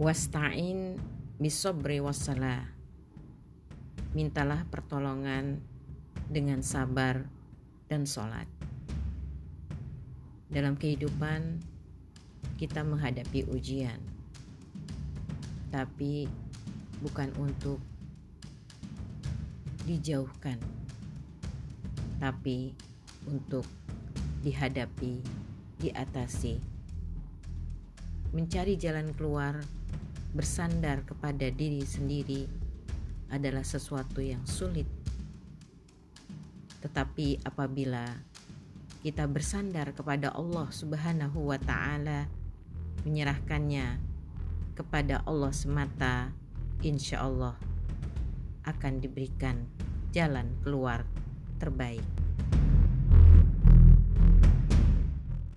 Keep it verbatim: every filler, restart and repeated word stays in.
wasta'in bisobri wassalah, mintalah pertolongan dengan sabar dan sholat. Dalam kehidupan kita menghadapi ujian, tapi bukan untuk dijauhkan, tapi untuk dihadapi, diatasi. Mencari jalan keluar bersandar kepada diri sendiri adalah sesuatu yang sulit. Tetapi apabila kita bersandar kepada Allah Subhanahu wa Ta'ala, menyerahkannya kepada Allah semata, insya Allah akan diberikan jalan keluar terbaik.